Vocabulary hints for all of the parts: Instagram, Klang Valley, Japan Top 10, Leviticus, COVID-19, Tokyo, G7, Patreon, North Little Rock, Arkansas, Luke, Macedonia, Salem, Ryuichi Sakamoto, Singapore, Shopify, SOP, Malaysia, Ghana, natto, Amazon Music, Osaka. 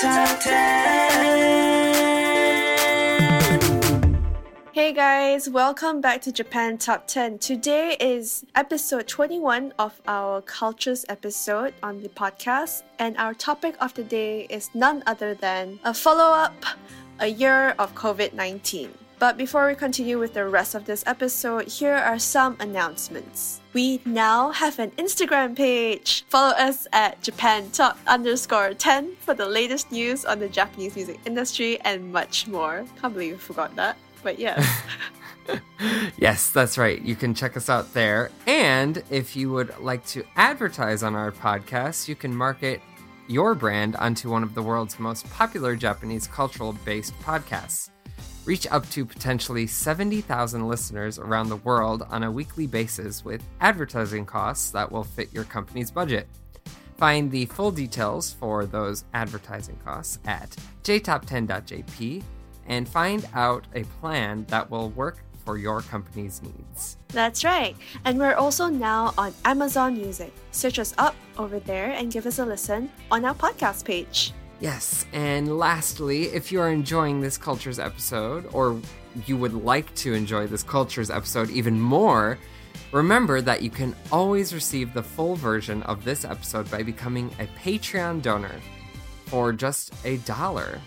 Top 10. Hey guys, welcome back to Japan Top 10. Today is episode 21 of our cultures episode on the podcast, and our topic of the day is none other than a follow-up, a year of COVID-19. But before we continue with the rest of this episode, here are some announcements.We now have an Instagram page. Follow us at JapanTop_10 for the latest news on the Japanese music industry and much more. Can't believe we forgot that, but yeah. Yes, that's right. You can check us out there. And if you would like to advertise on our podcast, you can market your brand onto one of the world's most popular Japanese cultural-based podcasts.Reach up to potentially 70,000 listeners around the world on a weekly basis with advertising costs that will fit your company's budget. Find the full details for those advertising costs at jtop10.jp and find out a plan that will work for your company's needs. That's right. And we're also now on Amazon Music. Search us up over there and give us a listen on our podcast page.Yes, and lastly, if you are enjoying this Cultures episode, or you would like to enjoy this Cultures episode even more, remember that you can always receive the full version of this episode by becoming a Patreon donor for just $1.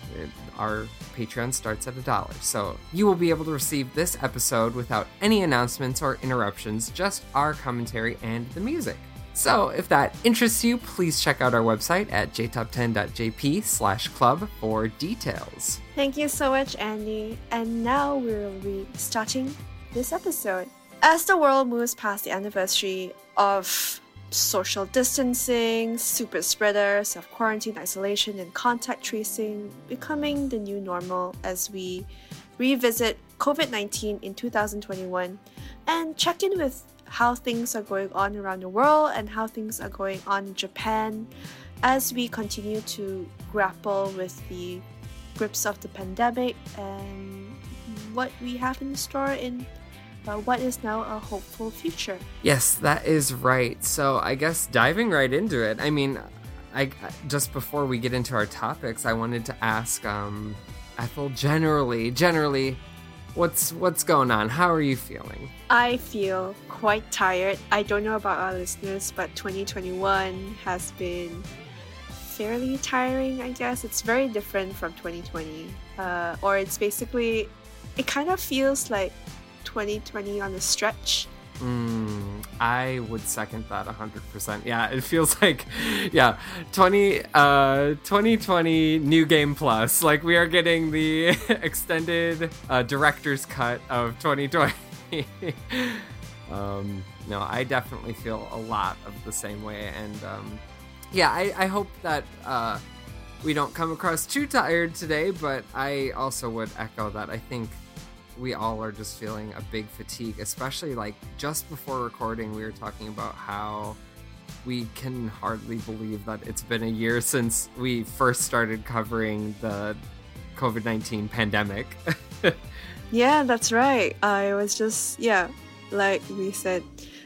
Our Patreon starts at $1, so you will be able to receive this episode without any announcements or interruptions, just our commentary and the music.So if that interests you, please check out our website at jtop10.jp/club for details. Thank you so much, Andy. And now we'll be starting this episode. As the world moves past the anniversary of social distancing, super spreader, self-quarantine, isolation, and contact tracing becoming the new normal as we revisit COVID-19 in 2021 and check in with how things are going on around the world and how things are going on in Japan as we continue to grapple with the grips of the pandemic and what we have in store in what is now a hopeful future. Yes, that is right. So I guess diving right into it, I mean, just before we get into our topics, I wanted to ask Ethel generally, What's going on? How are you feeling? I feel quite tired. I don't know about our listeners, but 2021 has been fairly tiring, I guess. It's very different from 2020. Or it's basically, it kind of feels like 2020 on a stretch. I would second that 100%. Yeah, it feels like, 2020 New Game Plus. Like, we are getting the extended director's cut of 2020. No, I definitely feel a lot of the same way. And, I hope that we don't come across too tired today, but I also would echo that. I think we all are just feeling a big fatigue, especially like just before recording, we were talking about how we can hardly believe that it's been a year since we first started covering the COVID-19 pandemic. Yeah, that's right. I was just, like we said,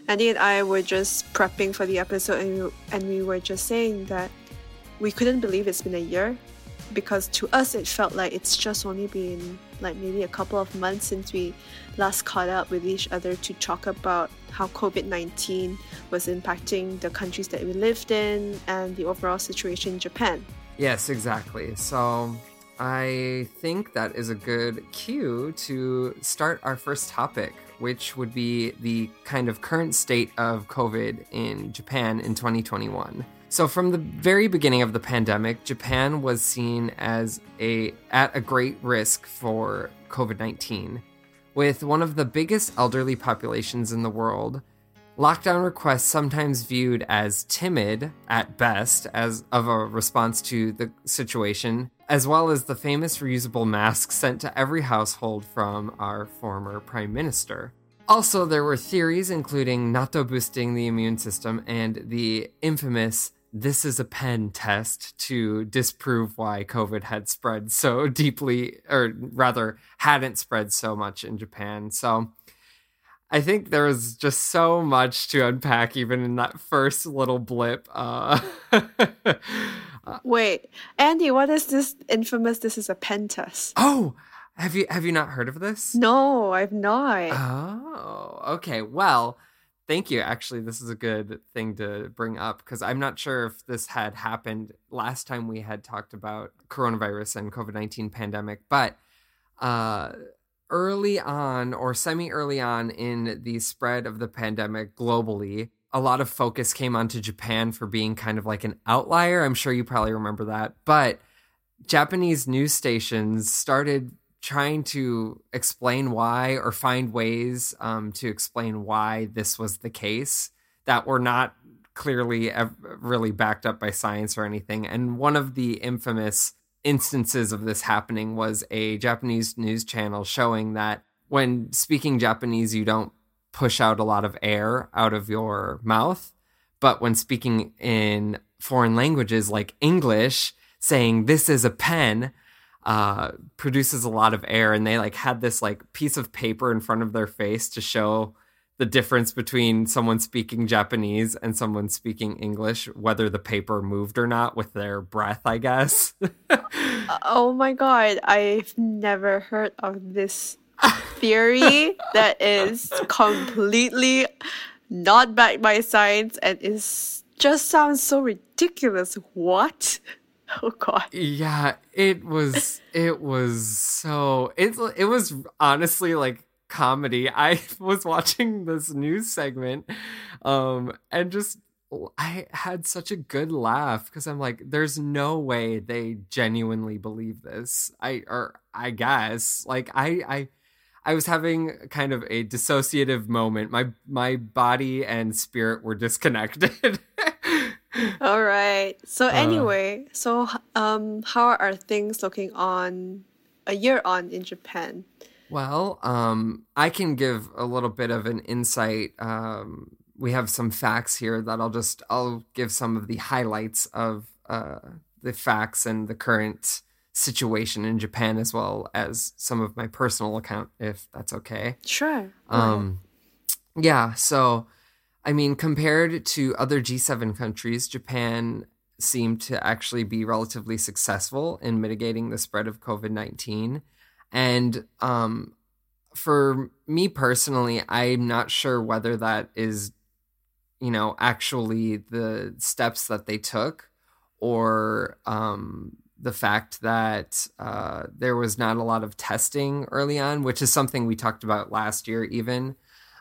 Andy and I were just prepping for the episode and we were just saying that we couldn't believe it's been a year because to us it felt like it's just only been like maybe a couple of months since we last caught up with each other to talk about how COVID-19 was impacting the countries that we lived in and the overall situation in Japan. Yes, exactly. So I think that is a good cue to start our first topic, which would be the kind of current state of COVID in Japan in 2021. So from the very beginning of the pandemic, Japan was seen as at a great risk for COVID-19. With one of the biggest elderly populations in the world, lockdown requests sometimes viewed as timid, at best, as of a response to the situation, as well as the famous reusable masks sent to every household from our former Prime Minister. Also, there were theories including natto boosting the immune system and the infamous "this is a pen" test to disprove why COVID had spread so deeply, or rather, hadn't spread so much in Japan. So I think there was just so much to unpack even in that first little blip. Wait, Andy, what is this infamous "this is a pen" test? Oh, have you not heard of this? No, I've not. Oh, okay. Well, thank you. Actually, this is a good thing to bring up because I'm not sure if this had happened last time we had talked about coronavirus and COVID-19 pandemic, but early on or semi-early on in the spread of the pandemic globally, a lot of focus came onto Japan for being kind of like an outlier. I'm sure you probably remember that. But Japanese news stations started trying to explain why or find ways to explain why this was the case that were not clearly really backed up by science or anything. And one of the infamous instances of this happening was a Japanese news channel showing that when speaking Japanese, you don't push out a lot of air out of your mouth. But when speaking in foreign languages like English, saying "this is a pen" produces a lot of air. And they like had this like piece of paper in front of their face to show the difference between someone speaking Japanese and someone speaking English, whether the paper moved or not with their breath, I guess. Oh my God, I've never heard of this theory that is completely not backed by science and is just sounds so ridiculous. What? Oh God. Yeah, it was honestly like comedy. I was watching this news segment and just I had such a good laugh because I'm like, there's no way they genuinely believe this. I guess I was having kind of a dissociative moment. My body and spirit were disconnected. All right. So anyway, how are things looking on a year on in Japan? Well, I can give a little bit of an insight. We have some facts here that I'll give some of the highlights of the facts and the current situation in Japan, as well as some of my personal account, if that's okay. Sure. Yeah. So, I mean, compared to other G7 countries, Japan seemed to actually be relatively successful in mitigating the spread of COVID-19. And for me personally, I'm not sure whether that is, actually the steps that they took or the fact that there was not a lot of testing early on, which is something we talked about last year even.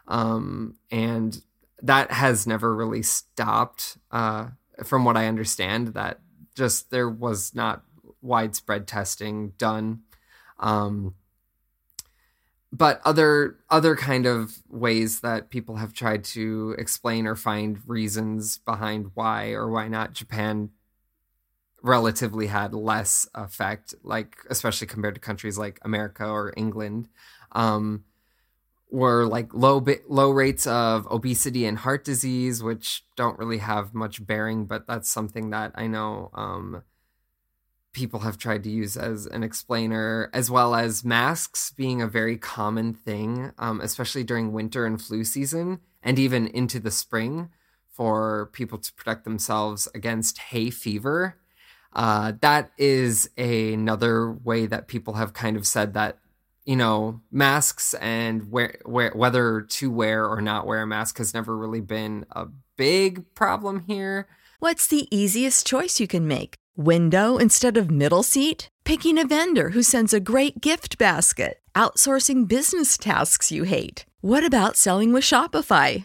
And that has never really stopped from what I understand, that just there was not widespread testing done. But other kind of ways that people have tried to explain or find reasons behind why or why not Japan relatively had less effect, like especially compared to countries like America or England, were like low rates of obesity and heart disease, which don't really have much bearing, but that's something that I know people have tried to use as an explainer, as well as masks being a very common thing, especially during winter and flu season, and even into the spring for people to protect themselves against hay fever. That is another way that people have kind of said that, you know, masks and whether to wear or not wear a mask has never really been a big problem here. What's the easiest choice you can make? Window instead of middle seat? Picking a vendor who sends a great gift basket? Outsourcing business tasks you hate? What about selling with Shopify?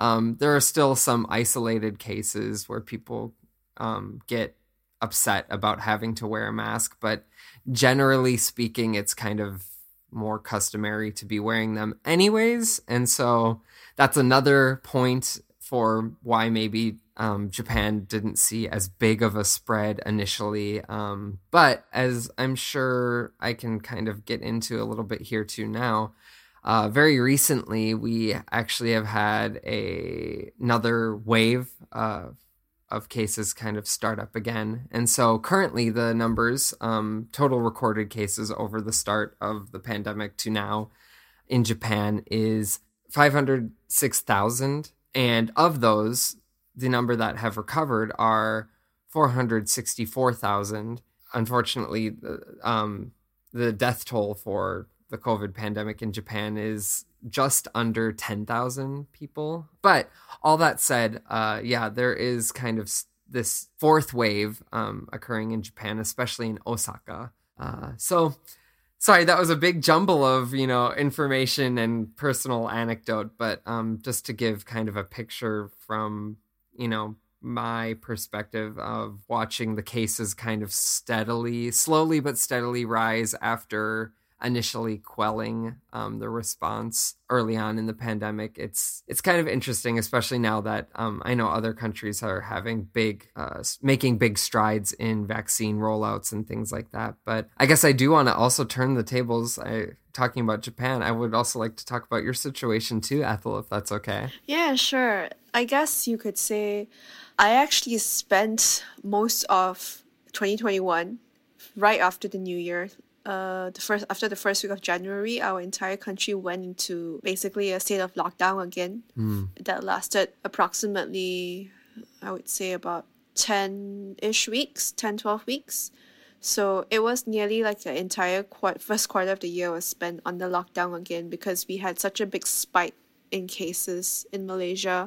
There are still some isolated cases where people get upset about having to wear a mask, but generally speaking, it's kind of more customary to be wearing them anyways. And so that's another point for why maybe Japan didn't see as big of a spread initially. But as I'm sure I can kind of get into a little bit here too now, very recently, we actually have had another wave of cases kind of start up again. And so currently the numbers, total recorded cases over the start of the pandemic to now in Japan is 506,000. And of those, the number that have recovered are 464,000. Unfortunately, the death toll for the COVID pandemic in Japan is just under 10,000 people. But all that said, there is kind of this fourth wave occurring in Japan, especially in Osaka. So, sorry, that was a big jumble of, information and personal anecdote. But just to give kind of a picture from, my perspective of watching the cases kind of slowly but steadily rise after initially quelling the response early on in the pandemic. It's kind of interesting, especially now that I know other countries are having making big strides in vaccine rollouts and things like that. But I guess I do want to also turn the tables. Talking about Japan, I would also like to talk about your situation too, Ethel, if that's okay. Yeah, sure. I guess you could say I actually spent most of 2021 right after the New Year. After the first week of January, our entire country went into basically a state of lockdown again. That lasted approximately, I would say, about 10-12 weeks. So it was nearly like the entire first quarter of the year was spent on the lockdown again because we had such a big spike in cases in Malaysia.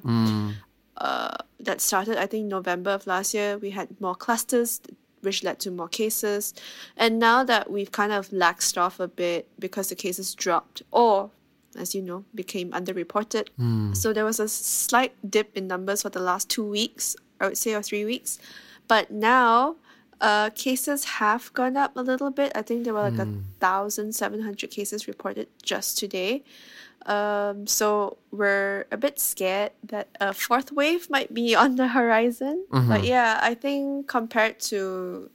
That started, I think, November of last year. We had more clusters, which led to more cases. And now that we've kind of laxed off a bit because the cases dropped or, as you know, became underreported. So there was a slight dip in numbers for the last 2 weeks, I would say, or 3 weeks. But now cases have gone up a little bit. I think there were like 1,700 cases reported just today. So we're a bit scared that a fourth wave might be on the horizon. But yeah, I think compared to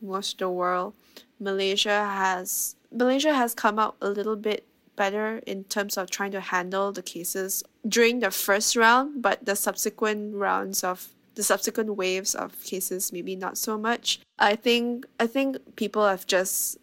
most of the world, Malaysia has come out a little bit better in terms of trying to handle the cases during the first round, but the subsequent rounds of the subsequent waves of cases maybe not so much. I think people have just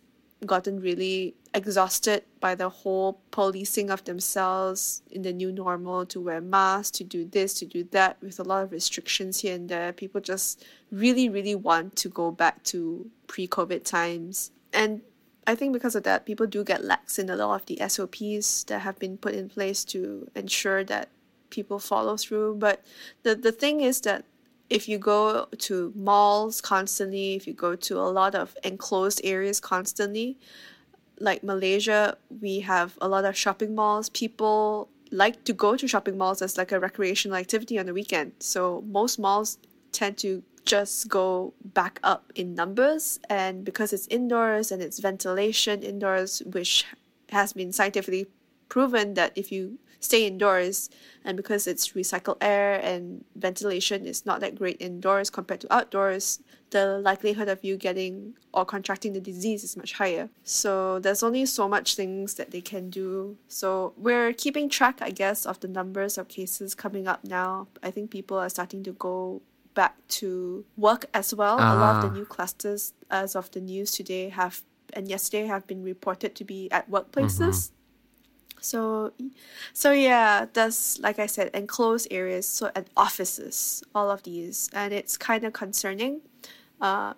gotten really exhausted by the whole policing of themselves in the new normal, to wear masks, to do this, to do that, with a lot of restrictions here and there. People just really, really want to go back to pre-COVID times. And I think because of that, people do get lax in a lot of the SOPs that have been put in place to ensure that people follow through. But the thing is that if you go to malls constantly, if you go to a lot of enclosed areas constantly, like Malaysia, we have a lot of shopping malls. People like to go to shopping malls as like a recreational activity on the weekend. So most malls tend to just go back up in numbers. And because it's indoors and it's ventilation indoors, which has been scientifically proven that if you stay indoors, and because it's recycled air and ventilation is not that great indoors compared to outdoors, the likelihood of you getting or contracting the disease is much higher. So there's only so much things that they can do. So we're keeping track, I guess, of the numbers of cases coming up now. I think people are starting to go back to work as well. A lot of the new clusters, as of the news today and yesterday, have been reported to be at workplaces. Mm-hmm. So yeah, that's, like I said, enclosed areas, so, and offices, all of these. And it's kind of concerning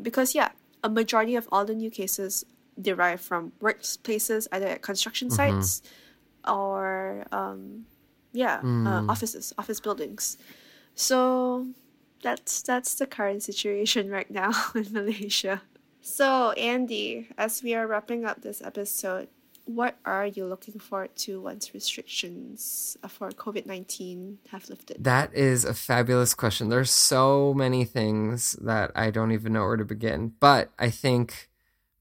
because, yeah, a majority of all the new cases derive from workplaces, either at construction sites or, office buildings. So that's the current situation right now in Malaysia. So, Andy, as we are wrapping up this episode, what are you looking forward to once restrictions for COVID-19 have lifted? That is a fabulous question. There's so many things that I don't even know where to begin. But I think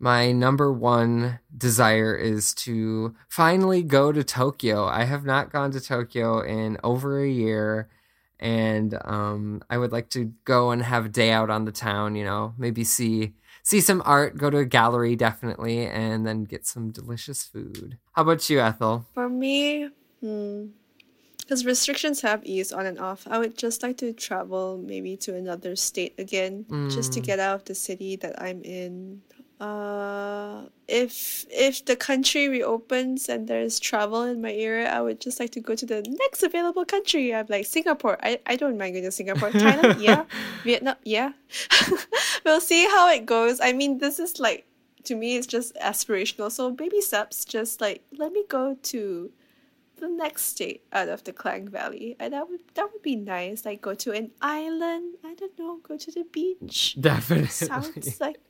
my number one desire is to finally go to Tokyo. I have not gone to Tokyo in over a year. And I would like to go and have a day out on the town, you know, maybe see some art, go to a gallery, definitely, and then get some delicious food. How about you, Ethel? For me, because restrictions have eased on and off, I would just like to travel maybe to another state again, just to get out of the city that I'm in. If the country reopens and there's travel in my area, I would just like to go to the next available country. I'm like, Singapore. I don't mind going to Singapore. Thailand, yeah. Vietnam, yeah. We'll see how it goes. I mean, this is like, to me, it's just aspirational. So baby steps, just like, let me go to the next state out of the Klang Valley. And that would be nice. Like, go to an island. I don't know. Go to the beach. Definitely. Sounds like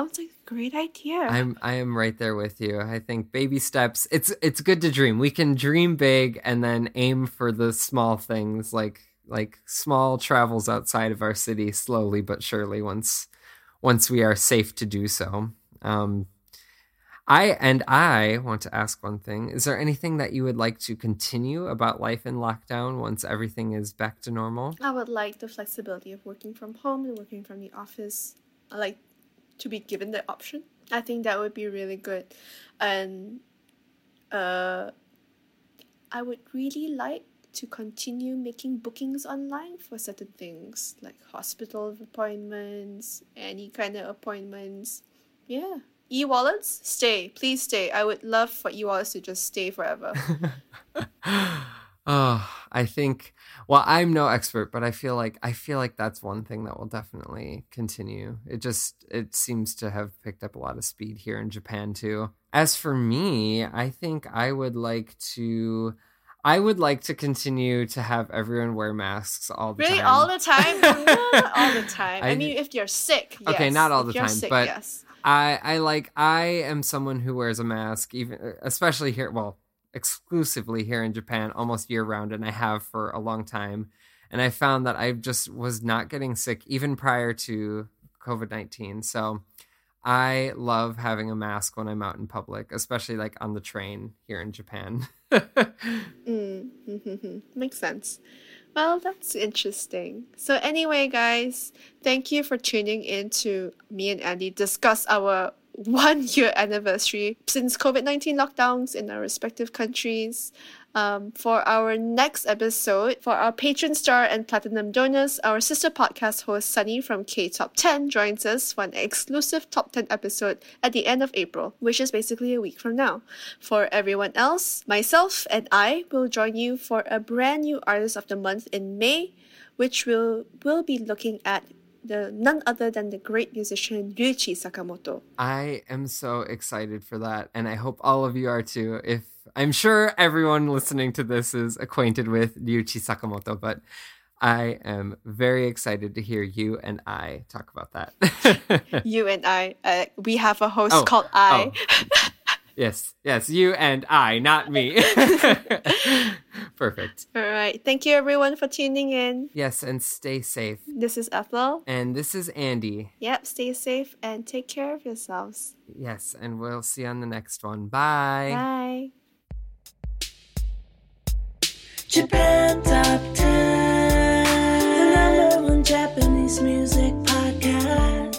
a great idea. I am right there with you. I think baby steps. It's good to dream. We can dream big and then aim for the small things, like small travels outside of our city, slowly but surely. Once we are safe to do so. I want to ask one thing. Is there anything that you would like to continue about life in lockdown once everything is back to normal? I would like the flexibility of working from home and working from the office. I like to be given the option. I think that would be really good. And I would really like to continue making bookings online for certain things, like hospital appointments, any kind of appointments. Yeah. E-wallets, stay. Please stay. I would love for e-wallets to just stay forever. I think, well, I'm no expert, but I feel like that's one thing that will definitely continue. It seems to have picked up a lot of speed here in Japan too. As for me, I think I would like to continue to have everyone wear masks all the time. Really? All the time? Not all the time. I mean, if you're sick, yes. Okay, not all the time, sick, but yes. I am someone who wears a mask, even especially here, well, exclusively here in Japan almost year round, and I have for a long time, and I found that I just was not getting sick even prior to COVID-19. So I love having a mask when I'm out in public, especially like on the train here in Japan. Makes sense. Well, that's interesting. So anyway, guys, thank you for tuning in to me and Andy discuss our 1-year anniversary since COVID-19 lockdowns in our respective countries. For our next episode, for our Patreon star and platinum donors, our sister podcast host Sunny from K Top 10 joins us for an exclusive Top 10 episode at the end of April, which is basically a week from now. For everyone else, myself and I will join you for a brand new Artist of the Month in May, which will be looking at none other than the great musician Ryuichi Sakamoto. I am so excited for that, and I hope all of you are too. If I'm sure everyone listening to this is acquainted with Ryuichi Sakamoto, but I am very excited to hear you and I talk about that. You and I. We have a host called I. Oh. Yes, you and I, not me. Perfect. All right. Thank you, everyone, for tuning in. Yes, and stay safe. This is Ethel. And this is Andy. Yep, stay safe and take care of yourselves. Yes, and we'll see you on the next one. Bye. Japan Top 10, the number one Japanese music podcast.